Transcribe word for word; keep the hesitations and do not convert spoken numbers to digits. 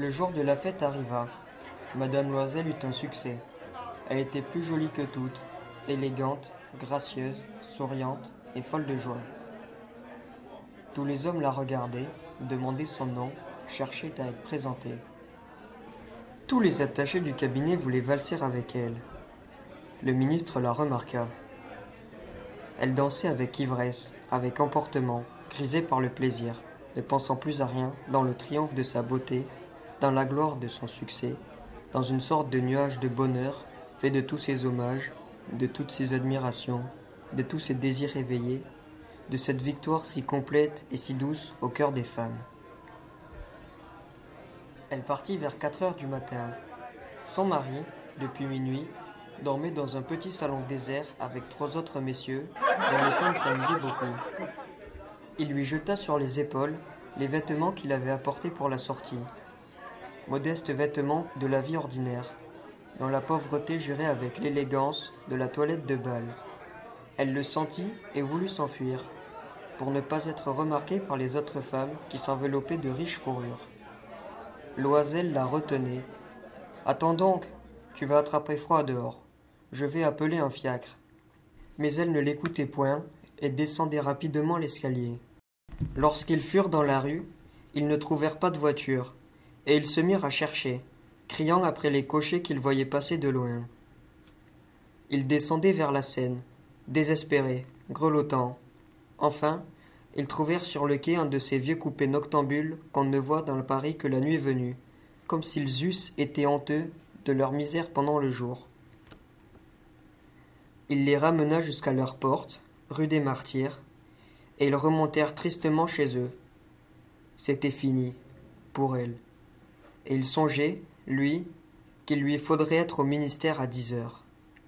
Le jour de la fête arriva. Madame Loisel eut un succès. Elle était plus jolie que toutes, élégante, gracieuse, souriante et folle de joie. Tous les hommes la regardaient, demandaient son nom, cherchaient à être présentés. Tous les attachés du cabinet voulaient valser avec elle. Le ministre la remarqua. Elle dansait avec ivresse, avec emportement, grisée par le plaisir, ne pensant plus à rien, dans le triomphe de sa beauté, dans la gloire de son succès, dans une sorte de nuage de bonheur fait de tous ses hommages, de toutes ses admirations, de tous ses désirs éveillés, de cette victoire si complète et si douce au cœur des femmes. Elle partit vers quatre heures du matin. Son mari, depuis minuit, dormait dans un petit salon désert avec trois autres messieurs, dont les femmes s'amusaient beaucoup. Il lui jeta sur les épaules les vêtements qu'il avait apportés pour la sortie. Modestes vêtements de la vie ordinaire, dont la pauvreté jurait avec l'élégance de la toilette de bal. Elle le sentit et voulut s'enfuir, pour ne pas être remarquée par les autres femmes qui s'enveloppaient de riches fourrures. Loisel la retenait. « Attends donc, tu vas attraper froid dehors. Je vais appeler un fiacre. » Mais elle ne l'écoutait point et descendait rapidement l'escalier. Lorsqu'ils furent dans la rue, ils ne trouvèrent pas de voiture, et ils se mirent à chercher, criant après les cochers qu'ils voyaient passer de loin. Ils descendaient vers la Seine, désespérés, grelottants. Enfin, ils trouvèrent sur le quai un de ces vieux coupés noctambules qu'on ne voit dans le Paris que la nuit venue, comme s'ils eussent été honteux de leur misère pendant le jour. Il les ramena jusqu'à leur porte, rue des Martyrs, et ils remontèrent tristement chez eux. C'était fini, pour elle. Et il songeait, lui, qu'il lui faudrait être au ministère à dix heures.